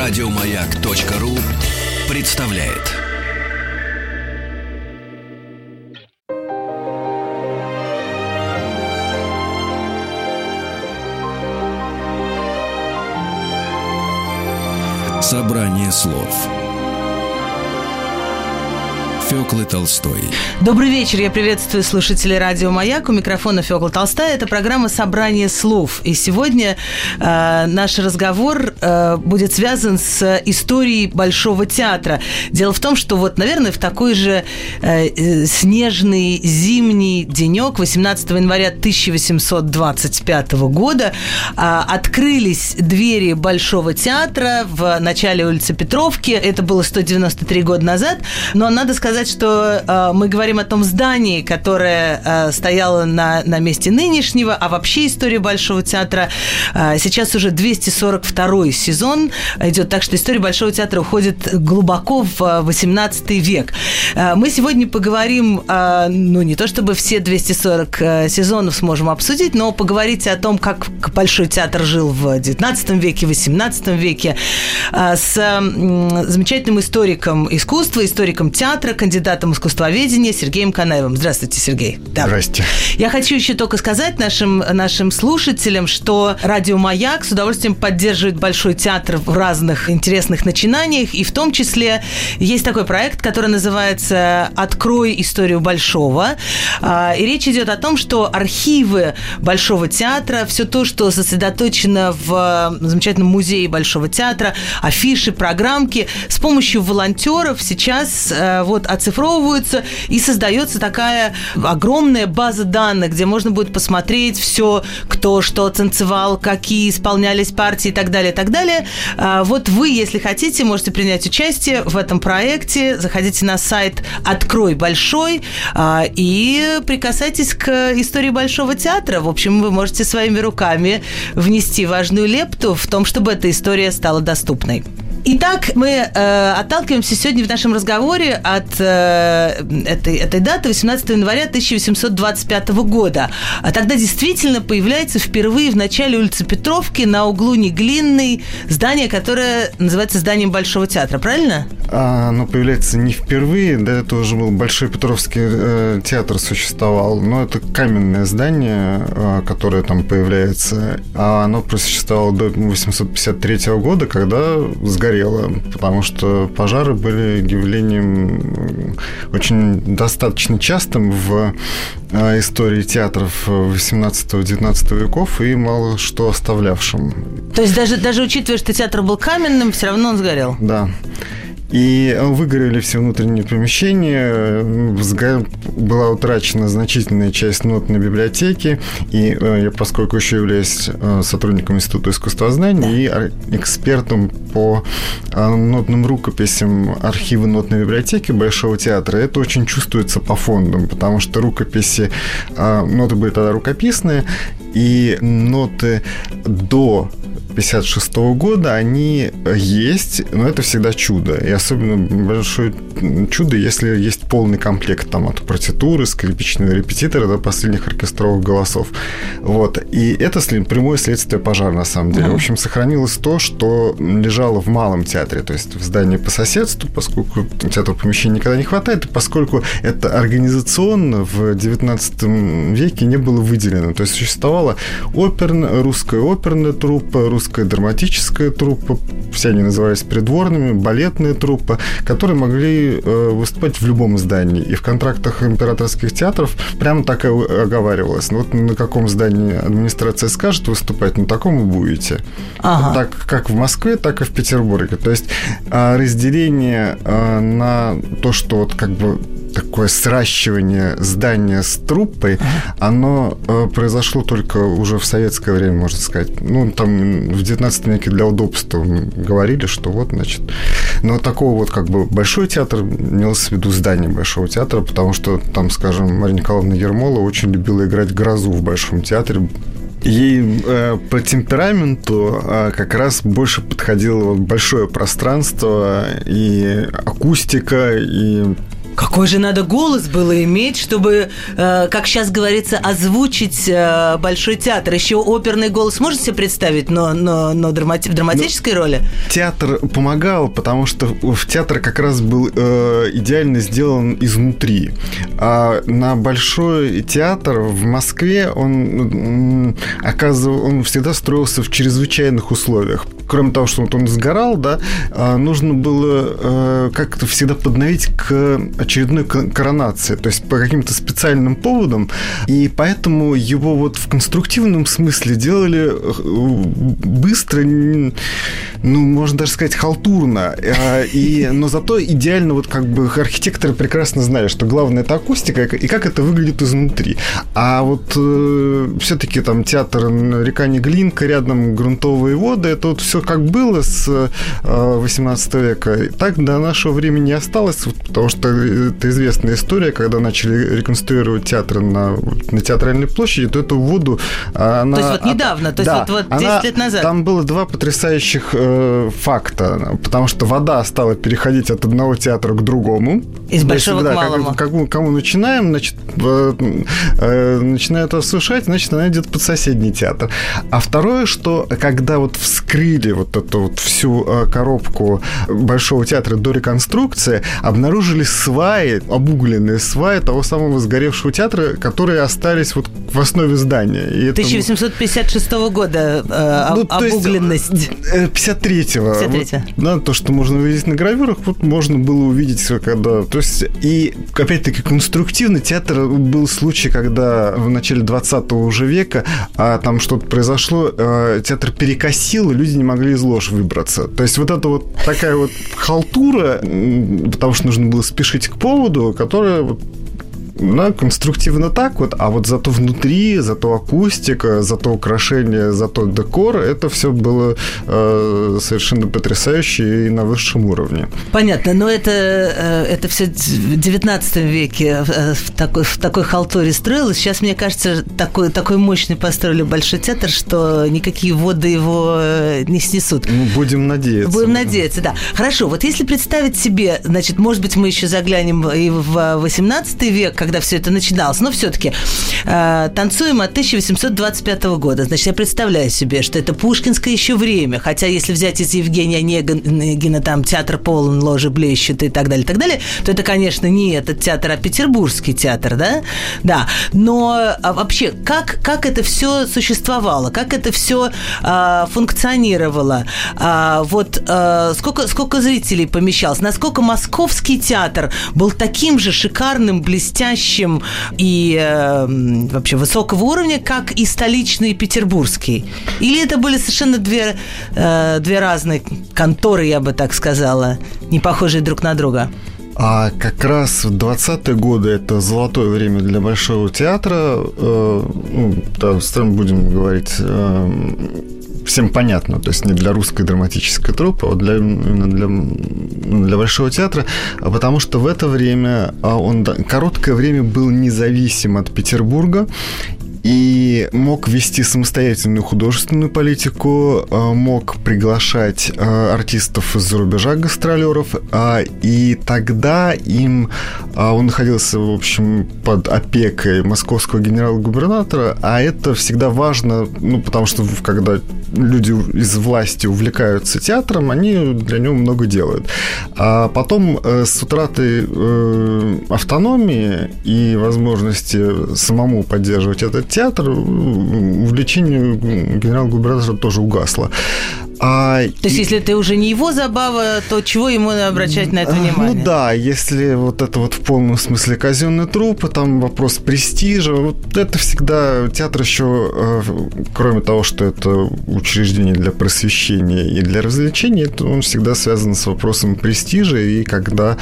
Радиомаяк.ру представляет. Собрание слов Фёклы Толстой. Добрый вечер. Я приветствую слушателей Радио Маяк. У микрофона Фёкла Толстая. Это программа «Собрание слов». И сегодня наш разговор будет связан с историей Большого театра. Дело в том, что вот, наверное, в такой же снежный зимний денёк 18 января 1825 года открылись двери Большого театра в начале улицы Петровки. Это было 193 года назад. Но надо сказать, что мы говорим о том здании, которое стояло на месте нынешнего, а вообще история Большого театра сейчас уже 242-й сезон идет, так что история Большого театра уходит глубоко в XVIII век. Мы сегодня поговорим, не то чтобы все 240 сезонов сможем обсудить, но поговорить о том, как Большой театр жил в XIX веке, XVIII веке, с замечательным историком искусства, историком театра, кандидатом искусствоведения Сергеем Конаевым. Здравствуйте, Сергей. Да. Здравствуйте. Я хочу еще только сказать нашим слушателям, что Радио Маяк с удовольствием поддерживает Большой театр в разных интересных начинаниях, и в том числе есть такой проект, который называется «Открой историю Большого». И речь идет о том, что архивы Большого театра, все то, что сосредоточено в замечательном музее Большого театра, афиши, программки, с помощью волонтеров сейчас оцифровываются, и создается такая огромная база данных, где можно будет посмотреть все, кто что танцевал, какие исполнялись партии и так далее, и так далее. Вот вы, если хотите, можете принять участие в этом проекте. Заходите на сайт «Открой Большой» и прикасайтесь к истории Большого театра. В общем, вы можете своими руками внести важную лепту в том, чтобы эта история стала доступной. Итак, мы отталкиваемся сегодня в нашем разговоре от этой даты, 18 января 1825 года. А тогда действительно появляется впервые в начале улицы Петровки на углу Неглинной здание, которое называется зданием Большого театра, правильно? Оно появляется не впервые, да, это уже был Большой Петровский театр существовал, но это каменное здание, которое там появляется, а оно просуществовало до 1853 года, когда сгорело, потому что пожары были явлением очень достаточно частым в истории театров 18-19 веков и мало что оставлявшим. То есть даже учитывая, что театр был каменным, все равно он сгорел? Да. И выгорели все внутренние помещения, была утрачена значительная часть нотной библиотеки, и я, поскольку еще являюсь сотрудником Института искусствознания и экспертом по нотным рукописям архива нотной библиотеки Большого театра, это очень чувствуется по фондам, потому что рукописи, ноты были тогда рукописные, и ноты до 1956 года, они есть, но это всегда чудо. И особенно большое чудо, если есть полный комплект там, от партитуры, скрипичного репетитора до последних оркестровых голосов. Вот. И это прямое следствие пожара, на самом деле. В общем, сохранилось то, что лежало в Малом театре, то есть в здании по соседству, поскольку театру помещений никогда не хватает, и поскольку это организационно в XIX веке не было выделено. То есть существовала русская оперная труппа, русская драматическая труппа, все они назывались придворными, балетная труппа, которые могли выступать в любом здании. И в контрактах императорских театров прямо так и оговаривалось. Вот на каком здании администрация скажет выступать, на таком и будете. Ага. Так как в Москве, так и в Петербурге. То есть разделение на то, что такое сращивание здания с труппой, оно произошло только уже в советское время, можно сказать. Там в XIX веке для удобства говорили, что Но такого Большой театр имелось в виду здание Большого театра, потому что там, скажем, Мария Николаевна Ермолова очень любила играть грозу в Большом театре. Ей по темпераменту как раз больше подходило большое пространство и акустика, и Какой же надо голос было иметь, чтобы, как сейчас говорится, озвучить Большой театр? Еще оперный голос можете себе представить, но драматической роли? Театр помогал, потому что в театр как раз был идеально сделан изнутри. А на Большой театр в Москве он всегда строился в чрезвычайных условиях. Кроме того, что он сгорал, да, нужно было как-то всегда подновить к очередной коронации, то есть по каким-то специальным поводам. И поэтому его вот в конструктивном смысле делали быстро, можно даже сказать, халтурно. Но зато идеально, вот как бы архитекторы прекрасно знали, что главное это акустика и как это выглядит изнутри. А вот все-таки там театр река Неглинка, рядом грунтовые воды, это вот все как было с 18 века, так до нашего времени не осталось, потому что это известная история, когда начали реконструировать театр на Театральной площади, то эту воду... То есть недавно, 10 лет назад. Там было два потрясающих факта, потому что вода стала переходить от одного театра к другому. Из большого к малому. Кому начинаем, значит, начинают осушать, значит, она идет под соседний театр. А второе, что когда вот вскрыли вот эту вот всю коробку Большого театра до реконструкции, обнаружили сваи, обугленные сваи того самого сгоревшего театра, которые остались вот в основе здания. И 1856 года обугленность. 53-го. 53-го. Вот, да, то, что можно увидеть на гравюрах, вот можно было увидеть, когда... То есть, и, опять-таки, конструктивный театр был случай, когда в начале 20 уже века там что-то произошло, театр перекосил, и люди не могли из лож выбраться. То есть, вот это вот такая вот халтура, потому что нужно было спешить к поводу, которая... Да, конструктивно так вот, а вот зато внутри, зато акустика, зато украшение, зато декор, это все было совершенно потрясающе и на высшем уровне. Понятно, но это все в 19 веке в такой халтуре строилось. Сейчас, мне кажется, такой мощный построили Большой театр, что никакие воды его не снесут. Ну, будем надеяться. Будем надеяться, да. Хорошо, вот если представить себе, значит, может быть, мы еще заглянем и в 18 век, когда все это начиналось, но все-таки танцуем от 1825 года. Значит, я представляю себе, что это пушкинское еще время, хотя если взять из Евгения Онегина там театр полон, ложи блещут и так далее, то это, конечно, не этот театр, а петербургский театр, да? Да. Но вообще, как это все существовало, как это все функционировало? Сколько зрителей помещалось? Насколько Московский театр был таким же шикарным, блестящим и вообще высокого уровня, как и столичный и петербургский? Или это были совершенно две разные конторы, я бы так сказала, не похожие друг на друга? А как раз в 20-е годы это золотое время для Большого театра. Будем говорить... всем понятно, то есть не для русской драматической труппы, а для Большого театра, потому что в это время он короткое время был независим от Петербурга и мог вести самостоятельную художественную политику, мог приглашать артистов из-за рубежа, гастролеров, и тогда он находился, в общем, под опекой московского генерал-губернатора, а это всегда важно, потому что когда люди из власти увлекаются театром, они для него много делают. А потом с утратой автономии и возможности самому поддерживать этот театр, увлечение генерал-губернатора тоже угасло. То есть, если это уже не его забава, то чего ему обращать на это внимание? Если вот это вот в полном смысле казенная труппа, там вопрос престижа, вот это всегда театр еще, кроме того, что это учреждение для просвещения и для развлечений, он всегда связан с вопросом престижа, и когда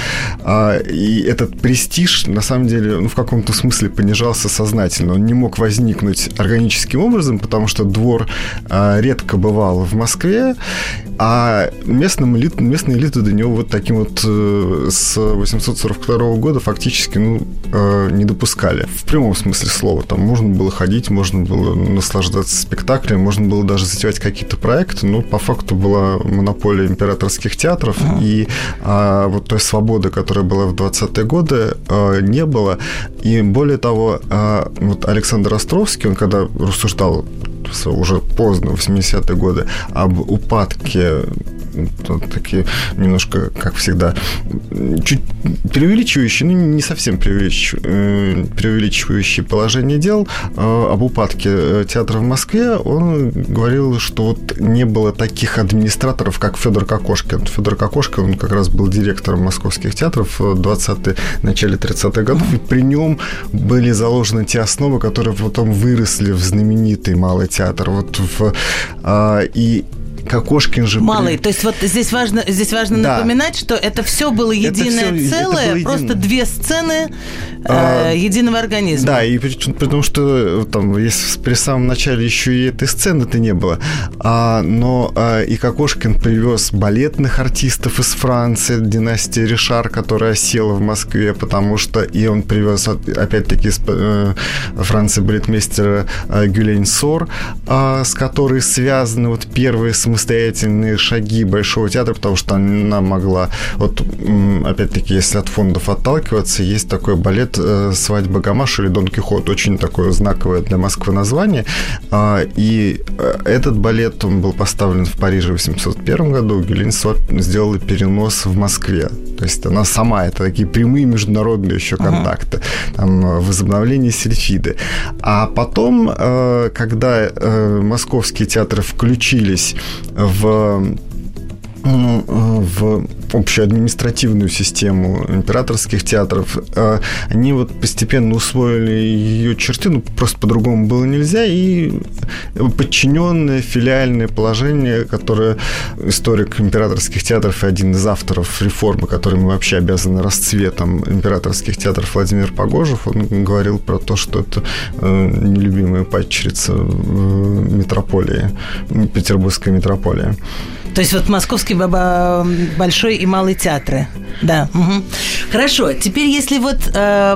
и этот престиж, на самом деле, в каком-то смысле понижался сознательно, он не мог возникнуть органическим образом, потому что двор редко бывал в Москве, Толстая, а местная элита до него вот таким вот с 842 года фактически не допускали. В прямом смысле слова. Там можно было ходить, можно было наслаждаться спектаклем, можно было даже затевать какие-то проекты, но по факту была монополия императорских театров, и вот той свободы, которая была в 20-е годы, не было. И более того, вот Александр Островский, он когда рассуждал уже поздно, в 80-е годы, об упадке, такие немножко, как всегда, чуть преувеличивающие, не совсем преувеличивающие положение дел, об упадке театра в Москве, он говорил, что вот не было таких администраторов, как Федор Кокошкин. Федор Кокошкин, он как раз был директором московских театров в 20-е, начале 30-х годов, и при нем были заложены те основы, которые потом выросли в знаменитый Малый театр. Кокошкин же... Малый. То есть вот здесь важно напоминать, что это все было единое целое, просто две сцены единого организма. Да, и потому что там при самом начале еще и этой сцены-то не было. И Кокошкин привез балетных артистов из Франции, династии Ришар, которая осела в Москве, потому что и он привез, опять-таки, из Франции балетмейстера Гюллень-Сор, с которой связаны вот первые самостоятельные шаги Большого театра, потому что она могла, вот опять-таки, если от фондов отталкиваться, есть такой балет «Свадьба Гамаша» или «Дон Кихот», очень такое знаковое для Москвы название, и этот балет, он был поставлен в Париже в 1801 году, Гюллень-Сор сделала перенос в Москве, то есть она сама, это такие прямые международные еще контакты, там возобновление Сильфиды, а потом, когда московские театры включились в общую административную систему императорских театров, они вот постепенно усвоили ее черты, просто по-другому было нельзя, и подчиненное филиальное положение, которое историк императорских театров и один из авторов реформы, которой мы вообще обязаны расцветом императорских театров, Владимир Погожев, он говорил про то, что это нелюбимая падчерица метрополии, петербургской метрополии. То есть вот московские большой и малый театры. Да. Угу. Хорошо. Теперь, если вот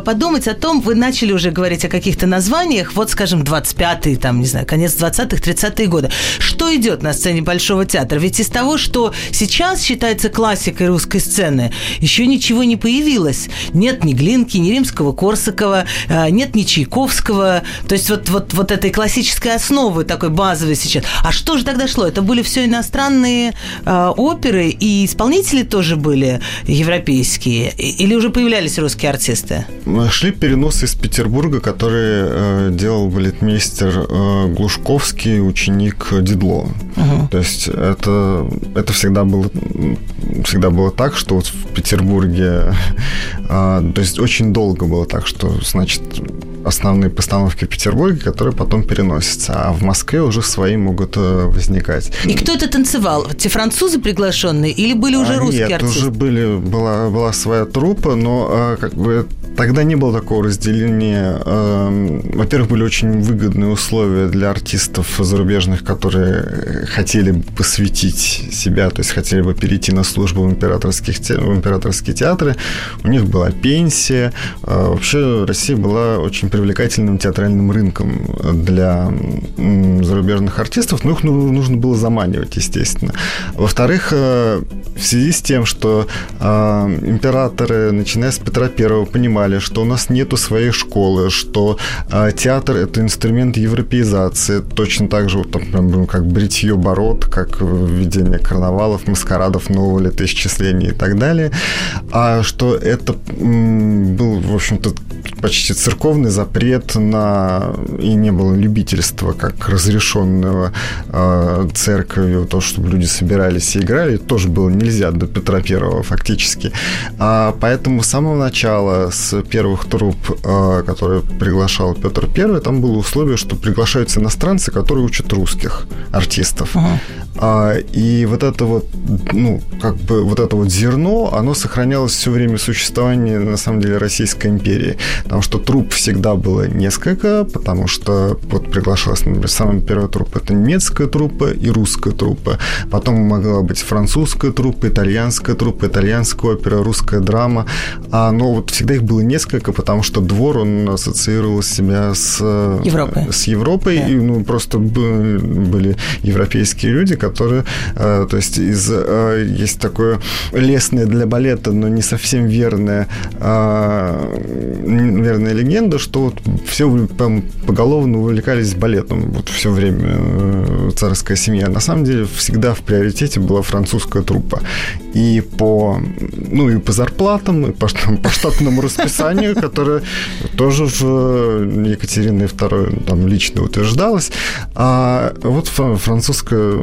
подумать о том, вы начали уже говорить о каких-то названиях, вот, скажем, 25-е, там, не знаю, конец 20-х, 30-е годы. Что идет на сцене Большого театра? Ведь из того, что сейчас считается классикой русской сцены, еще ничего не появилось. Нет ни Глинки, ни Римского-Корсакова, нет ни Чайковского. То есть вот этой классической основы, такой базовой сейчас. А что же тогда шло? Это были все иностранные оперы, и исполнители тоже были европейские? Или уже появлялись русские артисты? Шли переносы из Петербурга, которые делал балетмейстер Глушковский, ученик Дидло. То есть это всегда было так, что вот в Петербурге... то есть очень долго было так, что, значит, основные постановки в Петербурге, которые потом переносятся, а в Москве уже свои могут возникать. И кто это танцевал? Те французы приглашенные или были уже русские артисты? Нет, уже была своя труппа, но тогда не было такого разделения. Во-первых, были очень выгодные условия для артистов зарубежных, которые хотели бы посвятить себя, то есть хотели бы перейти на службу в императорские театры. У них была пенсия. Вообще Россия была очень привлекательным театральным рынком для зарубежных артистов, но их нужно было заманивать, естественно. Во-вторых, в связи с тем, что императоры, начиная с Петра I, понимали, что у нас нету своей школы, что театр – это инструмент европеизации, точно так же, вот, там, как бритье бород, как введение карнавалов, маскарадов, нового летоисчисления и так далее, а что это был, в общем-то, почти церковный запрет на... И не было любительства, как разрешенного церковью, то, чтобы люди собирались и играли, тоже было нельзя до Петра I фактически. Поэтому с самого начала, с из первых труп, которые приглашал Петр I, там было условие, что приглашаются иностранцы, которые учат русских артистов. И вот это вот, ну, как бы вот это вот зерно, оно сохранялось все время существования, на самом деле, Российской империи. Потому что труп всегда было несколько, потому что вот приглашалась, например, самая первая труппа. Это немецкая труппа и русская труппа. Потом могла быть французская труппа, итальянская опера, русская драма. Но вот всегда их было несколько, потому что двор, он ассоциировал себя с Европой. Да. И просто были европейские люди, которые, то есть, есть такое лесное для балета, но не совсем верная легенда, что вот все поголовно увлекались балетом вот все время царская семья. На самом деле всегда в приоритете была французская труппа. И по зарплатам, и по штатному расписанию, которое тоже в Екатерине II там лично утверждалось. А вот французская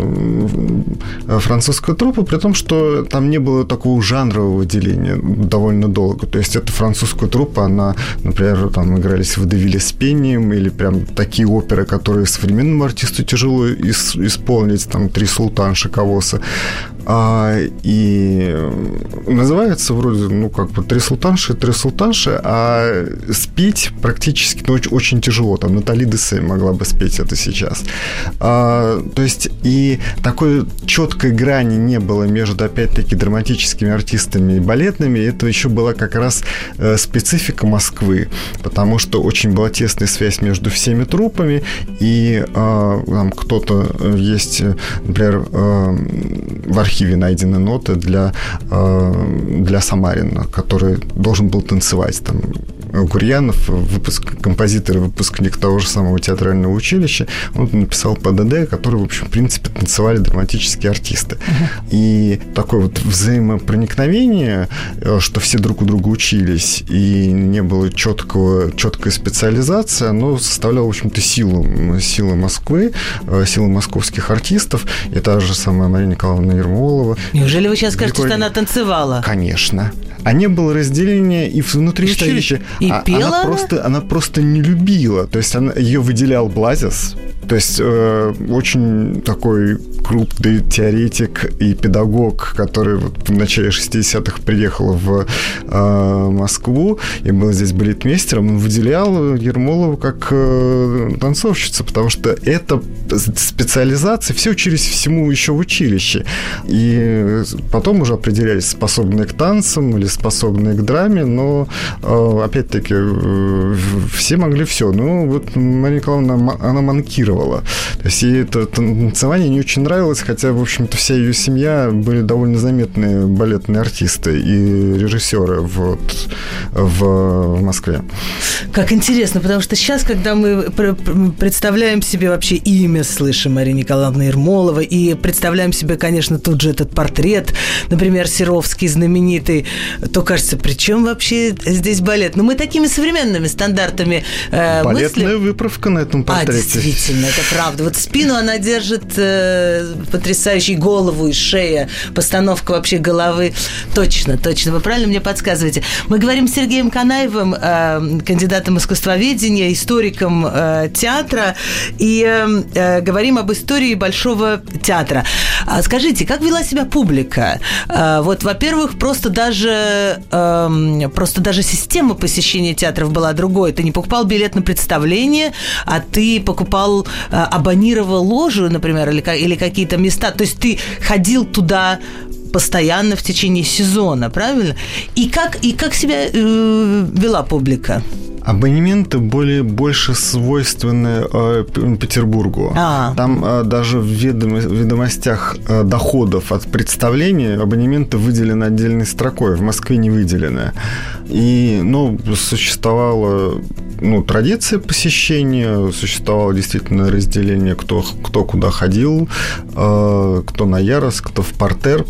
труппа, при том, что там не было такого жанрового деления довольно долго. То есть эта французская труппа, она, например, там игрались водевили с пением, или прям такие оперы, которые современному артисту тяжело исполнить, там «Три султанши» Кавоса. И называется вроде, «Три султанши», а спеть практически очень тяжело. Там Натали Десей могла бы спеть это сейчас. То есть и такой четкой грани не было между, опять-таки, драматическими артистами и балетными. И это еще была как раз специфика Москвы, потому что очень была тесная связь между всеми труппами, и там кто-то есть, например, в архиве найдены ноты для Самарина, который должен был танцевать там. Гурьянов, композитор-выпускник того же самого театрального училища, он написал ПДД, который, в общем, в принципе, танцевали драматические артисты. И такое вот взаимопроникновение, что все друг у друга учились, и не было четкой специализации, оно составляло, в общем-то, силу Москвы, силу московских артистов, и та же самая Мария Николаевна Ермолова. Неужели вы сейчас скажете, что она танцевала? Конечно. А не было разделения и внутри училища. И пела? Она просто не любила. То есть ее выделял Блазис. То есть очень такой крупный теоретик и педагог, который вот в начале 60-х приехал в Москву и был здесь балетмейстером, он выделял Ермолову как танцовщицу, потому что это специализация, все учились всему еще в училище. И потом уже определялись, способные к танцам или способные к драме, но опять-таки все могли все. Ну, вот Мария Николаевна, она манкировала. То есть ей это танцевание не очень нравилось, хотя, в общем-то, вся ее семья были довольно заметные балетные артисты и режиссеры в Москве. Как интересно, потому что сейчас, когда мы представляем себе вообще имя, слышим Марии Николаевны Ермоловой, и представляем себе, конечно, тут же этот портрет, например, Серовский знаменитый, то кажется, при чем вообще здесь балет? Но мы такими современными стандартами балетная выправка на этом портрете. Действительно. Это правда. Вот спину она держит потрясающей, голову и шея. Постановка вообще головы. Точно. Вы правильно мне подсказываете. Мы говорим с Сергеем Конаевым, кандидатом искусствоведения, историком театра, и говорим об истории Большого театра. Скажите, как вела себя публика? Во-первых, просто даже система посещения театров была другой. Ты не покупал билет на представление, а ты абонировал ложу, например, или какие-то места. То есть ты ходил туда постоянно в течение сезона, правильно? И как себя вела публика? Абонементы больше свойственны Петербургу. Там даже в ведомостях доходов от представления абонементы выделены отдельной строкой, в Москве не выделены. Существовала традиция посещения, существовало действительно разделение, кто куда ходил, кто на ярус, кто в партер.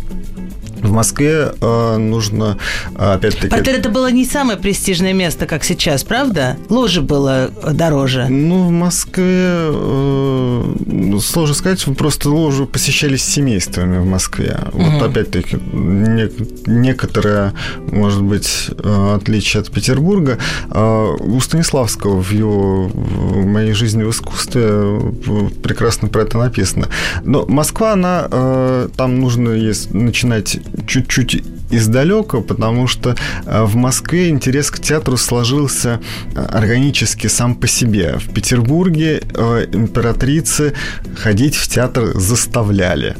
В Москве нужно, опять-таки... Портер — это было не самое престижное место, как сейчас, правда? Ложе было дороже. Ну, в Москве, сложно сказать, просто ложу посещали с семействами в Москве. Вот опять-таки некоторое, может быть, отличие от Петербурга. У Станиславского в его в «Моей жизни в искусстве» прекрасно про это написано. Но Москва, она... там нужно начинать чуть-чуть издалека, потому что в Москве интерес к театру сложился органически сам по себе. В Петербурге императрицы ходить в театр заставляли.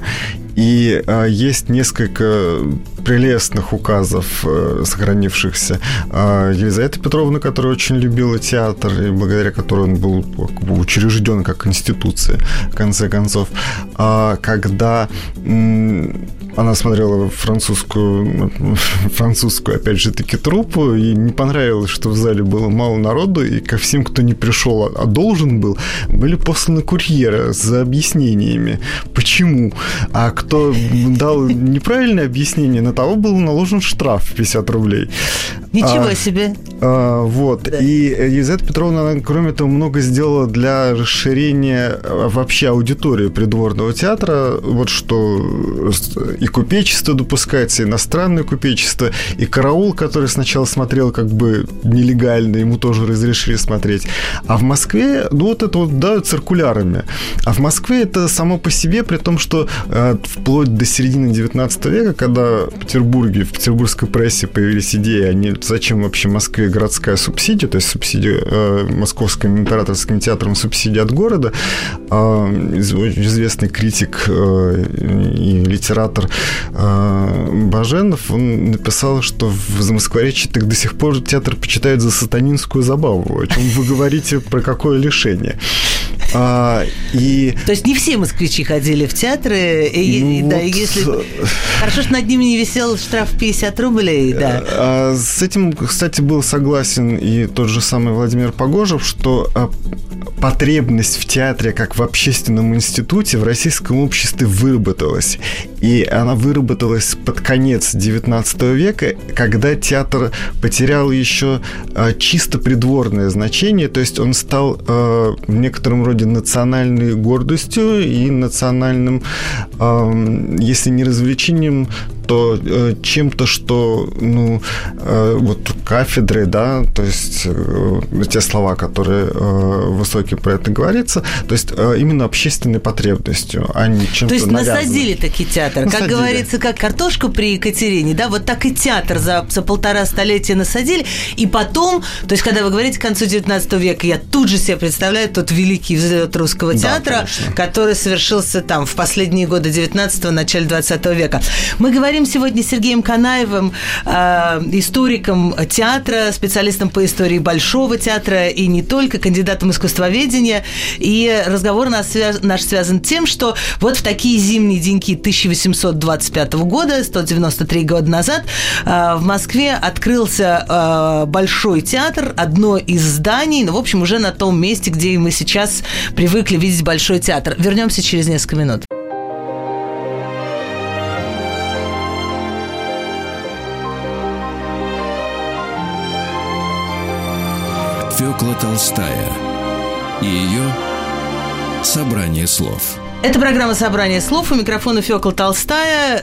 И есть несколько прелестных указов, сохранившихся. Елизавета Петровна, которая очень любила театр, и благодаря которой он был учрежден как институция, в конце концов. Когда она смотрела французскую, опять же, таки, труппу, и не понравилось, что в зале было мало народу, и ко всем, кто не пришел, а должен был, были посланы курьеры за объяснениями, почему. А кто дал неправильное объяснение, на того был наложен штраф в 50 рублей. Ничего себе. Вот. Да. И Елизавета Петровна, она, кроме того, много сделала для расширения вообще аудитории придворного театра. Вот что и купечество допускается, и иностранное купечество, и караул, который сначала смотрел как бы нелегально, ему тоже разрешили смотреть. А в Москве, ну вот это вот дают циркулярами. А в Москве это само по себе, при том, что вплоть до середины 19 века, когда в петербургской прессе появились идеи, зачем вообще Москве городская субсидия, то есть субсидия Московским императорским театром, субсидия от города, известный критик и литератор Баженов, он написал, что в Замоскворечье так до сих пор театр почитают за сатанинскую забаву. О чем вы говорите, про какое лишение? То есть не все москвичи ходили в театры, хорошо, что над ними не висел штраф 50 рублей, да. С этим, кстати, был согласен и тот же самый Владимир Погожев, что потребность в театре, как в общественном институте, в российском обществе выработалась. И она выработалась под конец XIX века, когда театр потерял еще чисто придворное значение, то есть он стал в некотором роде национальной гордостью и национальным, если не развлечением, то чем-то, что, вот кафедры, да, то есть те слова, которые высокие про это говорится, то есть именно общественной потребностью, а не чем-то навязанным. То есть насадили таки театр. Насадили. Как говорится, как картошку при Екатерине, да, вот так и театр за полтора столетия насадили, и потом, то есть когда вы говорите к концу 19 века, я тут же себе представляю тот великий взлет русского театра, да, который совершился там в последние годы 19-го, начале 20 века. Мы говорим сегодня с Сергеем Конаевым, историком театра, специалистом по истории Большого театра и не только, кандидатом искусствоведения. И разговор наш связан тем, что вот в такие зимние деньки 1825 года, 193 года назад, в Москве открылся Большой театр, одно из зданий, в общем, уже на том месте, где мы сейчас привыкли видеть Большой театр. Вернемся через несколько минут. Фёкла Толстая и ее собрание слов. Это программа «Собрание слов». У микрофона Фёкла Толстая.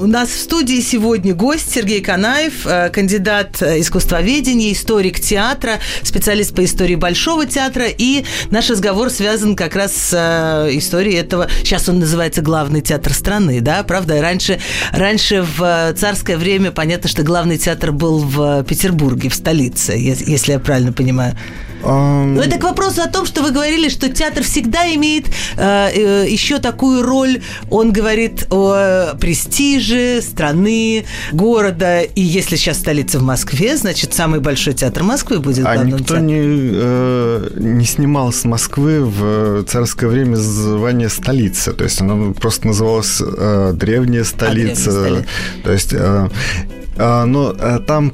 У нас в студии сегодня гость Сергей Конаев, кандидат искусствоведения, историк театра, специалист по истории Большого театра. И наш разговор связан как раз с историей этого... Сейчас он называется «Главный театр страны», да, правда? Раньше в царское время, понятно, что главный театр был в Петербурге, в столице, если я правильно понимаю. Но это к вопросу о том, что вы говорили, что театр всегда имеет еще такую роль. Он говорит о престиже страны, города. И если сейчас столица в Москве, значит, самый большой театр Москвы будет главным театром. Никто не снимал с Москвы в царское время звание столицы. То есть она просто называлась древняя столица. То есть... Но там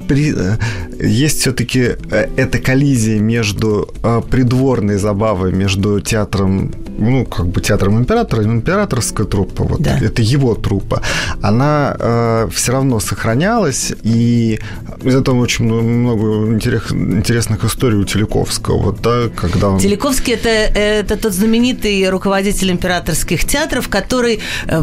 есть все-таки эта коллизия между придворной забавой, между театром ну, как бы театром императора, императорская труппа, вот, да. Это его труппа, она все равно сохранялась, и из-за этого очень много интересных историй у Теляковского. Вот, да, когда он... Теляковский – это тот знаменитый руководитель императорских театров, который,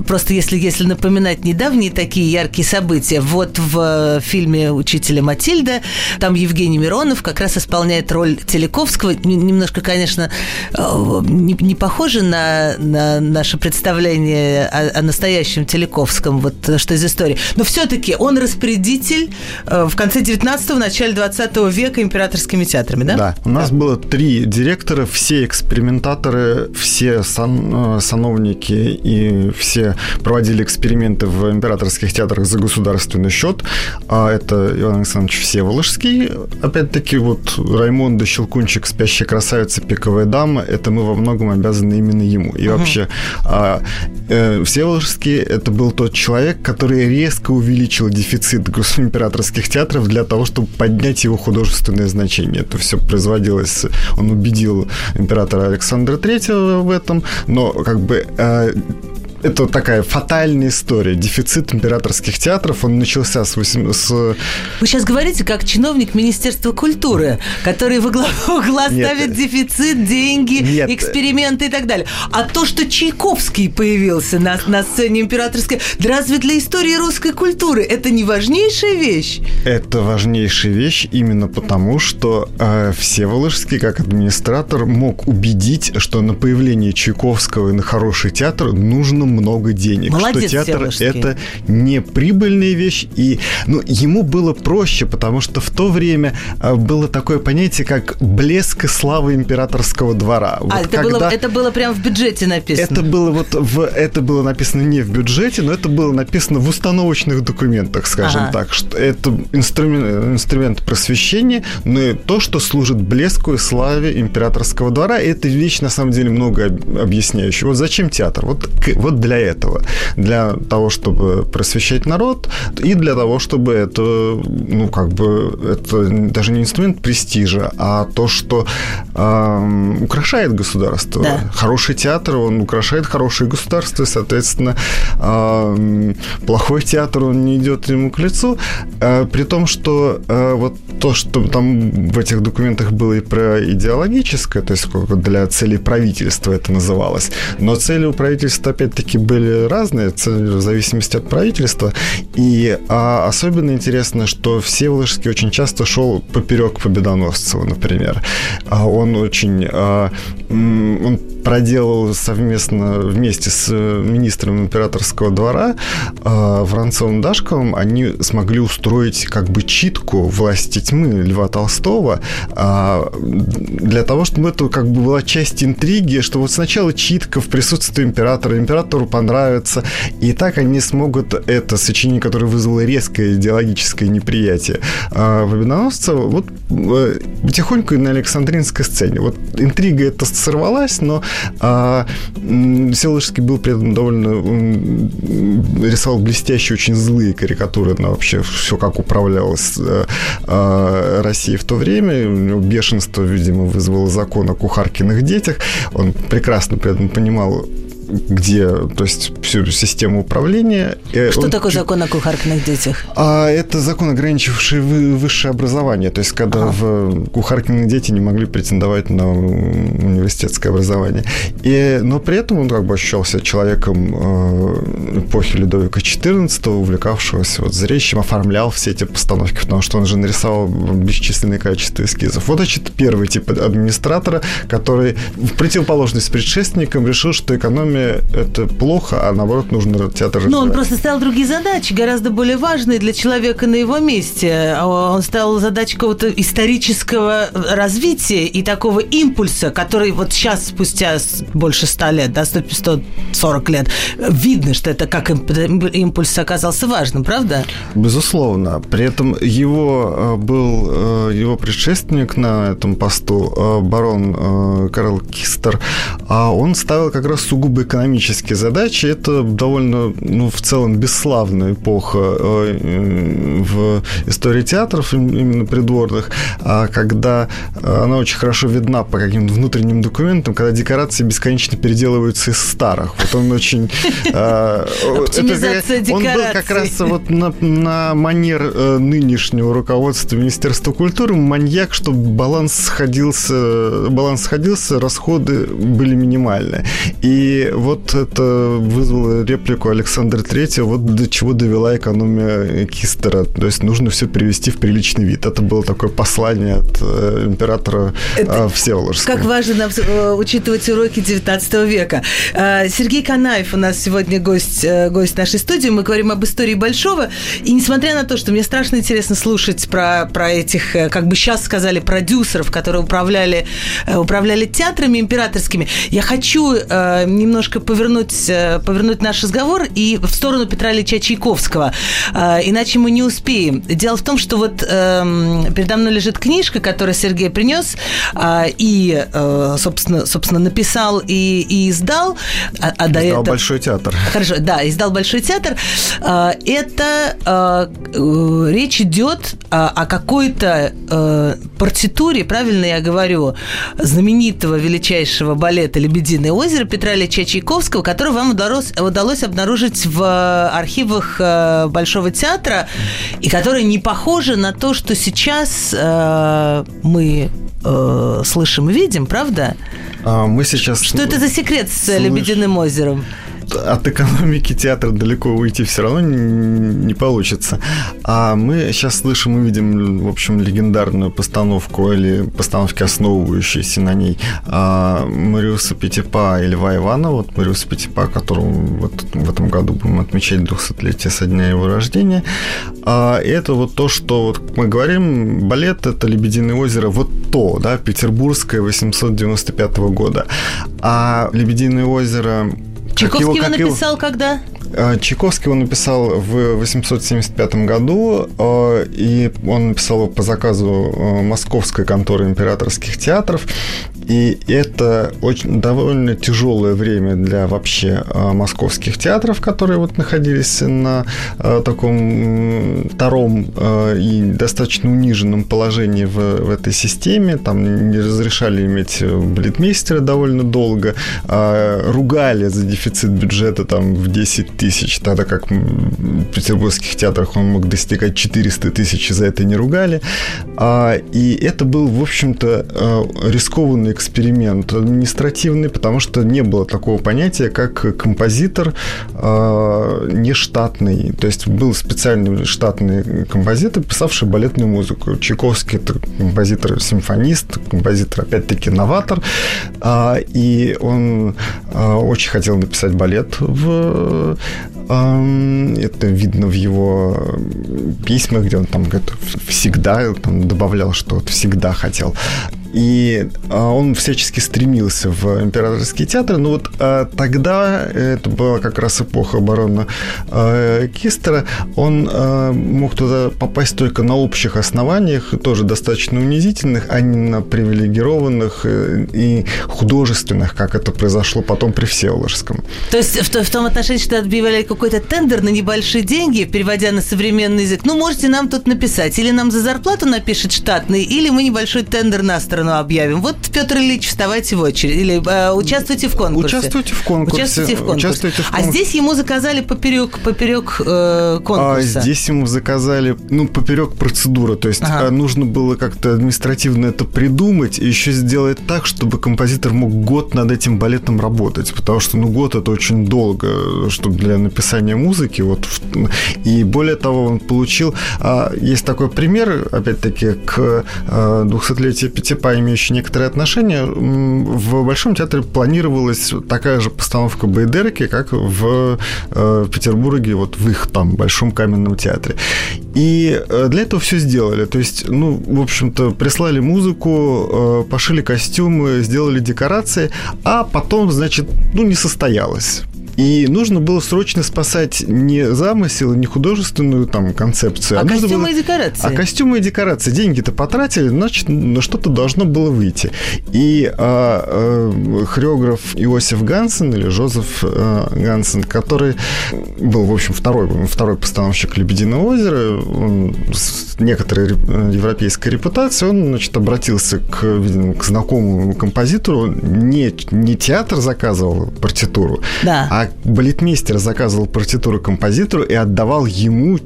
просто если напоминать недавние такие яркие события, вот в фильме «Учителя Матильда» там Евгений Миронов как раз исполняет роль Теляковского, немножко, конечно, не похоже на наше представление о настоящем Теляковском, вот что из истории. Но все-таки он распорядитель в конце 19-го, начале 20 века императорскими театрами, да? Да. У нас было 3 директора, все экспериментаторы, все сановники и все проводили эксперименты в императорских театрах за государственный счет. А это Иван Александрович Всеволожский, опять-таки вот Раймонда, Щелкунчик, «Спящая красавица», «Пиковая дама», это мы во многом обязаны именно ему. И вообще Всеволожский это был тот человек, который резко увеличил дефицит императорских театров для того, чтобы поднять его художественное значение. Это все производилось, он убедил императора Александра Третьего в этом, но как бы... Это такая фатальная история. Дефицит императорских театров, он начался с... Вы сейчас говорите, как чиновник Министерства культуры, который во главу угла ставит дефицит, деньги, эксперименты и так далее. А то, что Чайковский появился на сцене императорской... Да разве для истории русской культуры это не важнейшая вещь? Это важнейшая вещь именно потому, что Всеволожский, как администратор, мог убедить, что на появление Чайковского и на хороший театр нужно много денег. Молодец, что театр – это неприбыльная вещь. И ему было проще, потому что в то время было такое понятие, как блеск и слава императорского двора. Вот это было прямо в бюджете написано? Это было написано не в бюджете, но это было написано в установочных документах, скажем так. Что это инструмент просвещения, но и то, что служит блеску и славе императорского двора. Это вещь, на самом деле, много объясняющая. Вот зачем театр? Вот для этого. Для того, чтобы просвещать народ, и для того, чтобы это, это даже не инструмент престижа, а то, что украшает государство. Да. Хороший театр, он украшает хорошее государство, и, соответственно, плохой театр, он не идет ему к лицу. При том, что вот то, что там в этих документах было и про идеологическое, то есть для целей правительства это называлось, но цели у правительства опять-таки были разные, в зависимости от правительства. И особенно интересно, что Всеволожский очень часто шел поперек Победоносцева, например. Он проделал вместе с министром императорского двора Воронцовым Дашковым, они смогли устроить как бы читку «Власти тьмы» Льва Толстого для того, чтобы это как бы была часть интриги, что вот сначала читка в присутствии императора, императору понравится, и так они смогут это сочинение, которое вызвало резкое идеологическое неприятие Победоносцева, вот потихоньку на Александринской сцене. Вот интрига эта сорвалась, но Всеволожский был при этом довольно... рисовал блестящие, очень злые карикатуры на вообще все, как управлялась Россией в то время. У него бешенство, видимо, вызвало закон о кухаркиных детях. Он прекрасно при этом понимал, где, то есть, всю систему управления. Что такое закон о кухаркиных детях? Это закон, ограничивший высшее образование. То есть, когда кухаркиные дети не могли претендовать на университетское образование. Но при этом он как бы ощущал себя человеком эпохи Людовика XIV, увлекавшегося вот зрелищем, оформлял все эти постановки, потому что он же нарисовал бесчисленное количество эскизов. Вот, значит, первый тип администратора, который в противоположность предшественникам решил, что экономия это плохо, а наоборот нужно театр... Но он просто ставил другие задачи, гораздо более важные для человека на его месте. Он ставил задачи какого-то исторического развития и такого импульса, который вот сейчас, спустя больше 100 лет, да, 140 лет, видно, что это как импульс оказался важным, правда? Безусловно. При этом его предшественник на этом посту, барон Карл Кистер, он ставил как раз сугубо экономические задачи. Это довольно, в целом, бесславная эпоха в истории театров, именно придворных, когда она очень хорошо видна по каким-то внутренним документам, когда декорации бесконечно переделываются из старых. Вот он очень... Оптимизация декораций. Он был как раз вот на манер нынешнего руководства Министерства культуры маньяк, чтобы баланс сходился, расходы были минимальны. И вот это вызвало реплику Александра Третьего, вот до чего довела экономия Кистера. То есть нужно все привести в приличный вид. Это было такое послание от императора Всеволожского. Как важно нам учитывать уроки 19 века. Сергей Конаев у нас сегодня гость нашей студии. Мы говорим об истории Большого. И несмотря на то, что мне страшно интересно слушать про этих, как бы сейчас сказали, продюсеров, которые управляли театрами императорскими, я хочу немножко повернуть наш разговор и в сторону Петра Ильича Чайковского. Иначе мы не успеем. Дело в том, что вот передо мной лежит книжка, которую Сергей принес и, собственно, написал и издал. Издал Большой театр. Хорошо, да, издал Большой театр. Это речь идет о какой-то партитуре, правильно я говорю, знаменитого величайшего балета «Лебединое озеро» Петра Ильича Чайковского, который вам удалось обнаружить в архивах Большого театра, и который не похож на то, что сейчас мы слышим и видим, правда? Мы сейчас... Что это за секрет с «Лебединым озером»? От экономики театра далеко уйти все равно не получится. А мы сейчас слышим и видим, в общем, легендарную постановку или постановки, основывающиеся на ней, Мариуса Петипа и Льва Иванова. Вот Мариуса Петипа, которого вот в этом году будем отмечать 200-летие со дня его рождения. Это вот то, что вот мы говорим, балет — это «Лебединое озеро», вот то, да, петербургское 895 года. А «Лебединое озеро» Чайковский его написал когда? Чайковский его написал в 875 году, и он написал его по заказу Московской конторы императорских театров. И это очень, довольно тяжелое время для вообще московских театров, которые вот находились на таком втором и достаточно униженном положении в этой системе. Там не разрешали иметь балетмейстера довольно долго, ругали за дефицит бюджета там, в 10 тысяч, тогда как в петербургских театрах он мог достигать 400 тысяч, и за это не ругали. И это был, в общем-то, рискованный эксперимент, административный, потому что не было такого понятия, как композитор нештатный. То есть был специальный штатный композитор, писавший балетную музыку. Чайковский — это композитор-симфонист, композитор, опять-таки, новатор. И он очень хотел написать балет. Это видно в его письмах, где он там всегда там добавлял, что вот всегда хотел. И он всячески стремился в императорский театр. Но вот тогда, это была как раз эпоха барона Кистера, он мог туда попасть только на общих основаниях, тоже достаточно унизительных, а не на привилегированных и художественных, как это произошло потом при Всеволожском. То есть в том отношении, что объявляли какой-то тендер на небольшие деньги, переводя на современный язык, можете нам тут написать, или нам за зарплату напишет штатный, или мы небольшой тендер на сторону объявим. Вот, Петр Ильич, вставайте в очередь. Или участвуйте в конкурсе. А здесь ему заказали поперек конкурса. Здесь ему заказали, поперек процедуры. То есть нужно было как-то административно это придумать и еще сделать так, чтобы композитор мог год над этим балетом работать. Потому что, год — это очень долго, чтобы для написания музыки. Вот. И более того, он получил... Есть такой пример, опять-таки, к 200-летию Петипа, имеющий некоторые отношения. В Большом театре планировалась такая же постановка Байдерки, как в Петербурге, вот в их там Большом каменном театре. И для этого все сделали. То есть, в общем-то, прислали музыку, пошили костюмы, сделали декорации, а потом, не состоялось. И нужно было срочно спасать не замысел, не художественную там концепцию, а костюмы и декорации. А костюмы и декорации. Деньги-то потратили, значит, на что-то должно было выйти. И хореограф Иосиф Гансен или Жозеф Гансен, который был, в общем, второй постановщик «Лебединого озера», он с некоторой европейской репутацией, он, значит, обратился к знакомому композитору, не театр заказывал партитуру, да. А балетмейстер заказывал партитуру композитору и отдавал ему,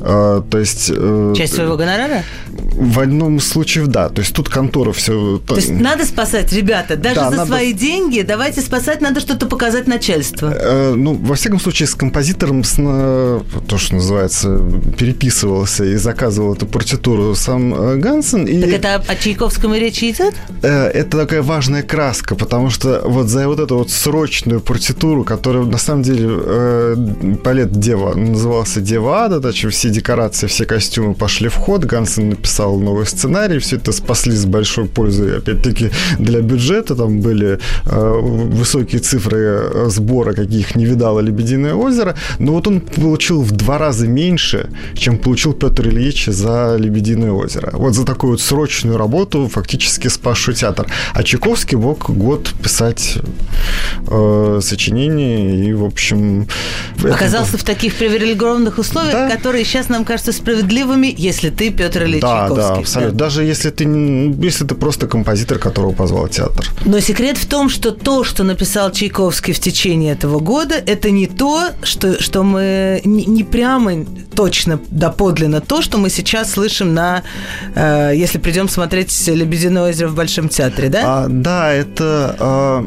то есть... часть своего гонорара? В одном случае, да. То есть тут контора все... То есть надо спасать, ребята, даже да, за свои деньги давайте спасать, надо что-то показать начальству. Ну, во всяком случае, с композитором, то, что называется, переписывался и заказывал эту партитуру сам Гансен. И... Так это о Чайковском и речи идет? Это такая важная краска, потому что вот за вот эту вот срочную партитуру, которая на самом деле балет «Дева» назывался «Дева Ада», да, все декорации, все костюмы пошли в ход, Гансен написал новый сценарий, все это спасли с большой пользой, опять-таки, для бюджета, там были высокие цифры сбора, каких не видало «Лебединое озеро», но вот он получил в 2 раза меньше, чем получил Петр Ильич за «Лебединое озеро». Вот за такую вот срочную работу, фактически спасший театр. А Чайковский мог год писать сочинение и, в общем... Оказался в таких привилегированных условиях, да? Которые сейчас нам кажутся справедливыми, если ты Петр Ильич Чайковский. Да, абсолютно. Да. Даже если ты просто композитор, которого позвал театр. Но секрет в том, что то, что написал Чайковский в течение этого года, это не то, что мы... Не прямо точно, доподлинно то, что мы сейчас слышим на... если придем смотреть «Лебединое озеро» в Большом театре, да? Да, это...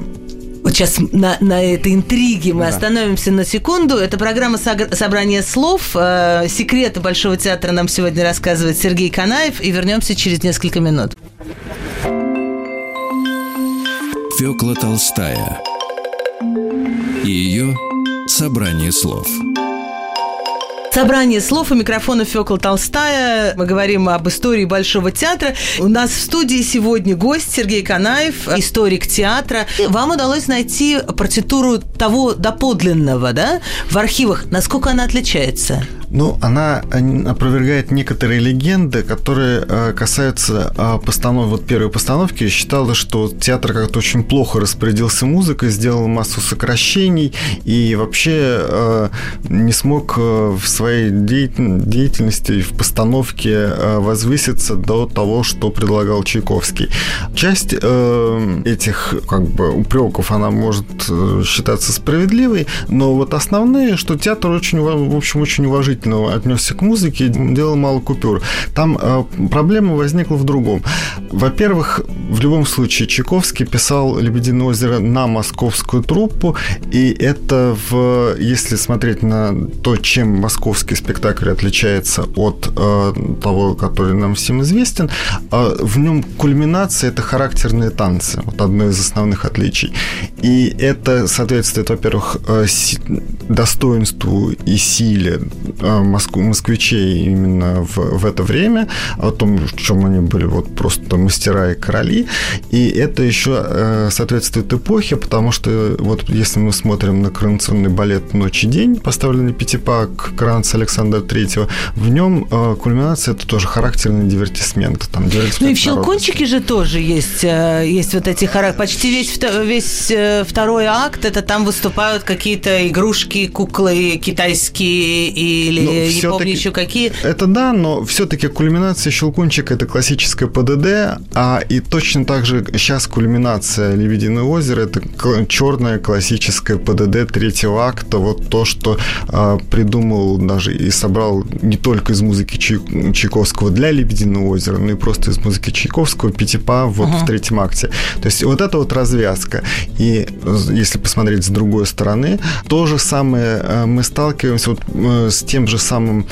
Вот сейчас на этой интриге мы остановимся на секунду. Это программа «Собрание слов». Секреты Большого театра нам сегодня рассказывает Сергей Конаев. И вернемся через несколько минут. Фёкла Толстая и ее «Собрание слов». Собрание слов, у микрофона Фёкла Толстая. Мы говорим об истории Большого театра. У нас в студии сегодня гость Сергей Конаев, историк театра. И вам удалось найти партитуру того доподлинного, да, в архивах. Насколько она отличается? Ну, она опровергает некоторые легенды, которые касаются постановки. Вот первой постановки считалось, что театр как-то очень плохо распорядился музыкой, сделал массу сокращений и вообще не смог в своей деятельности, в постановке возвыситься до того, что предлагал Чайковский. Часть этих как бы упреков, она может считаться справедливой, но вот основные, что театр очень, в общем, очень уважительный отнесся к музыке, делал мало купюр. Там проблема возникла в другом. Во-первых, в любом случае Чайковский писал «Лебединое озеро» на московскую труппу, и это, если смотреть на то, чем московский спектакль отличается от того, который нам всем известен, в нем кульминация – это характерные танцы, вот одно из основных отличий. И это соответствует, во-первых, достоинству и силе москвичей именно в это время, о том, в чем они были вот просто мастера и короли. И это еще соответствует эпохе, потому что вот если мы смотрим на коронационный балет «Ночь и день», поставленный Петипа к коронации Александра Третьего, в нем кульминация – это тоже характерный дивертисмент. Ну и в «Щелкунчике» же тоже есть вот эти характеры. Почти весь второй акт – это там выступают какие-то игрушки, куклы китайские или но не помню еще какие. Это да, но все-таки кульминация «Щелкунчика» — это классическое ПДД, и точно так же сейчас кульминация «Лебединое озеро» — это черное классическое ПДД третьего акта, вот то, что придумал даже и собрал не только из музыки Чайковского для «Лебединого озера», но и просто из музыки Чайковского Петипа вот в третьем акте. То есть вот это вот развязка. И если посмотреть с другой стороны, то же самое мы сталкиваемся вот с тем, же самым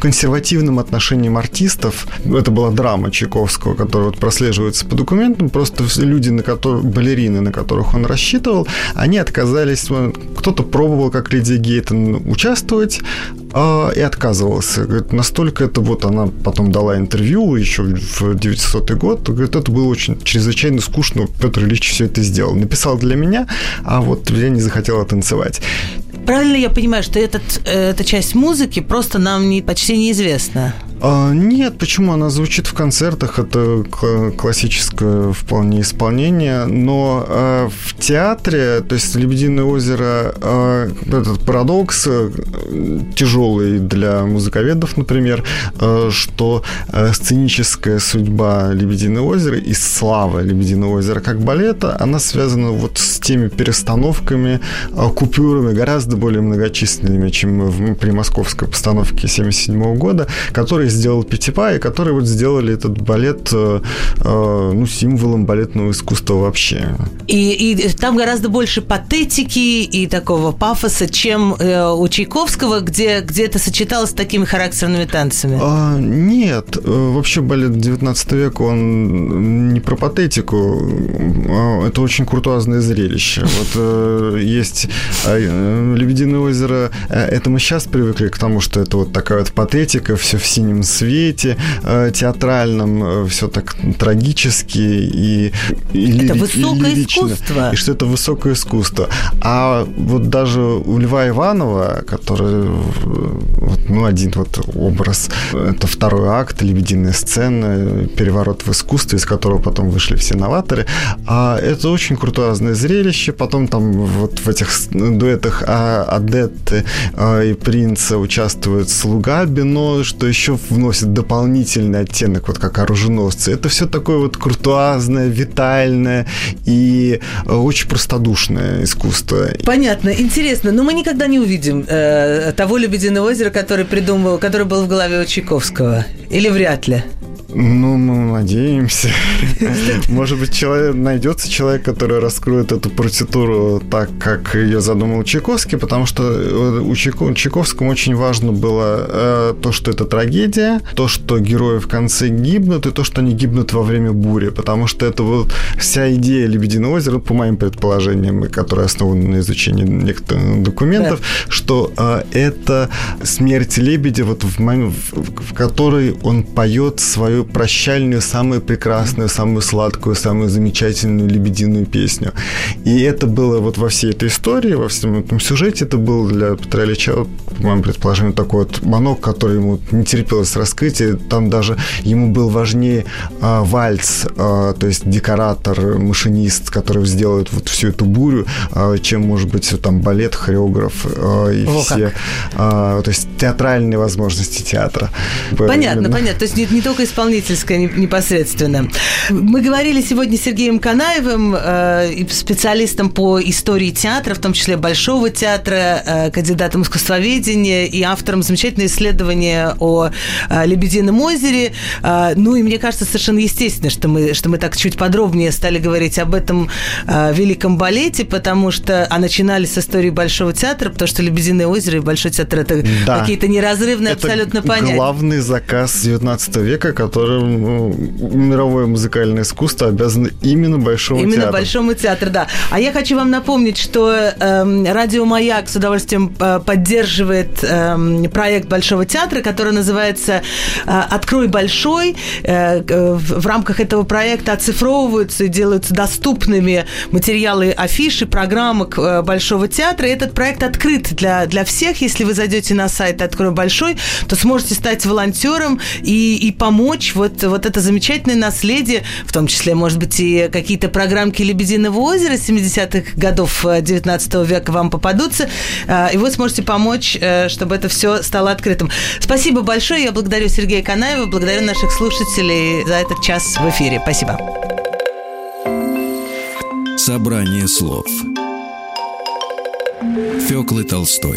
консервативным отношением артистов. Это была драма Чайковского, которая прослеживается по документам. Просто люди, балерины, на которых он рассчитывал, они отказались. Кто-то пробовал, как Лидия Гейтон, участвовать и отказывался. Говорит, настолько это она потом дала интервью еще в 1900 год. Говорит, это было очень чрезвычайно скучно. Петр Ильич все это сделал. Написал для меня, а я не захотела танцевать. Правильно я понимаю, что эта часть музыки просто нам почти неизвестна? Нет, почему? Она звучит в концертах, это классическое вполне исполнение, но в театре, то есть «Лебединое озеро», этот парадокс, тяжелый для музыковедов, например, что сценическая судьба «Лебединое озеро» и слава «Лебединое озеро» как балета, она связана с теми перестановками, купюрами, гораздо более многочисленными, чем при московской постановке 1977 года, которые сделал Петипа, и которые сделали этот балет символом балетного искусства вообще. И там гораздо больше патетики и такого пафоса, чем у Чайковского, где это сочеталось с такими характерными танцами. Нет. Вообще балет 19 века, он не про патетику. Это очень куртуазное зрелище. Есть «Лебединое озеро». Это мы сейчас привыкли к тому, что это такая патетика, все в синем свете, театральном, все так трагически и это высокое искусство. И что это высокое искусство. А даже у Льва Иванова, который один образ, это второй акт, лебединая сцена, переворот в искусстве, из которого потом вышли все новаторы. Это очень куртуазное зрелище. Потом там в этих дуэтах Адетты и принца участвует слуга Бино, что еще вносит дополнительный оттенок, как оруженосцы. Это все такое куртуазное, витальное и очень простодушное искусство. Понятно, интересно. Но мы никогда не увидим того «Лебединого озера», который был в голове у Чайковского. Или вряд ли? Мы надеемся. Может быть, найдется человек, который раскроет эту партитуру так, как ее задумал Чайковский, потому что Чайковскому очень важно было то, что это трагедия, то, что герои в конце гибнут, и то, что они гибнут во время бури, потому что это вся идея «Лебединого озера», по моим предположениям, которая основана на изучении некоторых документов, что это смерть лебедя, в момент, в который он поет свою прощальную, самую прекрасную, самую сладкую, самую замечательную лебединую песню. И это было во всей этой истории, во всем этом сюжете, это был для Петра Ильича, по моему предположению, такой манок, который ему не терпелось раскрыть, и там даже ему был важнее вальс, то есть декоратор, машинист, который сделает всю эту бурю, чем, может быть, балет, хореограф и все. То есть театральные возможности театра. Понятно. То есть не только исполнительская непосредственно. Мы говорили сегодня с Сергеем Конаевым, специалистом по истории театра, в том числе Большого театра, кандидатом искусствоведения и автором замечательного исследования о «Лебедином озере». И мне кажется, совершенно естественно, что мы так чуть подробнее стали говорить об этом великом балете, потому что начинали с истории Большого театра, потому что «Лебединое озеро» и Большой театр — это какие-то неразрывные абсолютно понятия. Это главный заказ 19 века, которым мировое музыкальное искусство обязано именно Большому театру. Именно Большому театру, да. А я хочу вам напомнить, что Радио Маяк с удовольствием поддерживает проект Большого театра, который называется «Открой Большой». В рамках этого проекта оцифровываются и делаются доступными материалы, афиши, программок Большого театра. И этот проект открыт для всех. Если вы зайдете на сайт «Открой Большой», то сможете стать волонтером и помочь это замечательное наследие, в том числе, может быть, и какие-то программки «Лебединого озера» 70-х годов 19 века вам попадутся, и вы сможете помочь, чтобы это все стало открытым. Спасибо большое. Я благодарю Сергея Конаева, благодарю наших слушателей за этот час в эфире. Спасибо. Собрание слов Фёклы Толстой.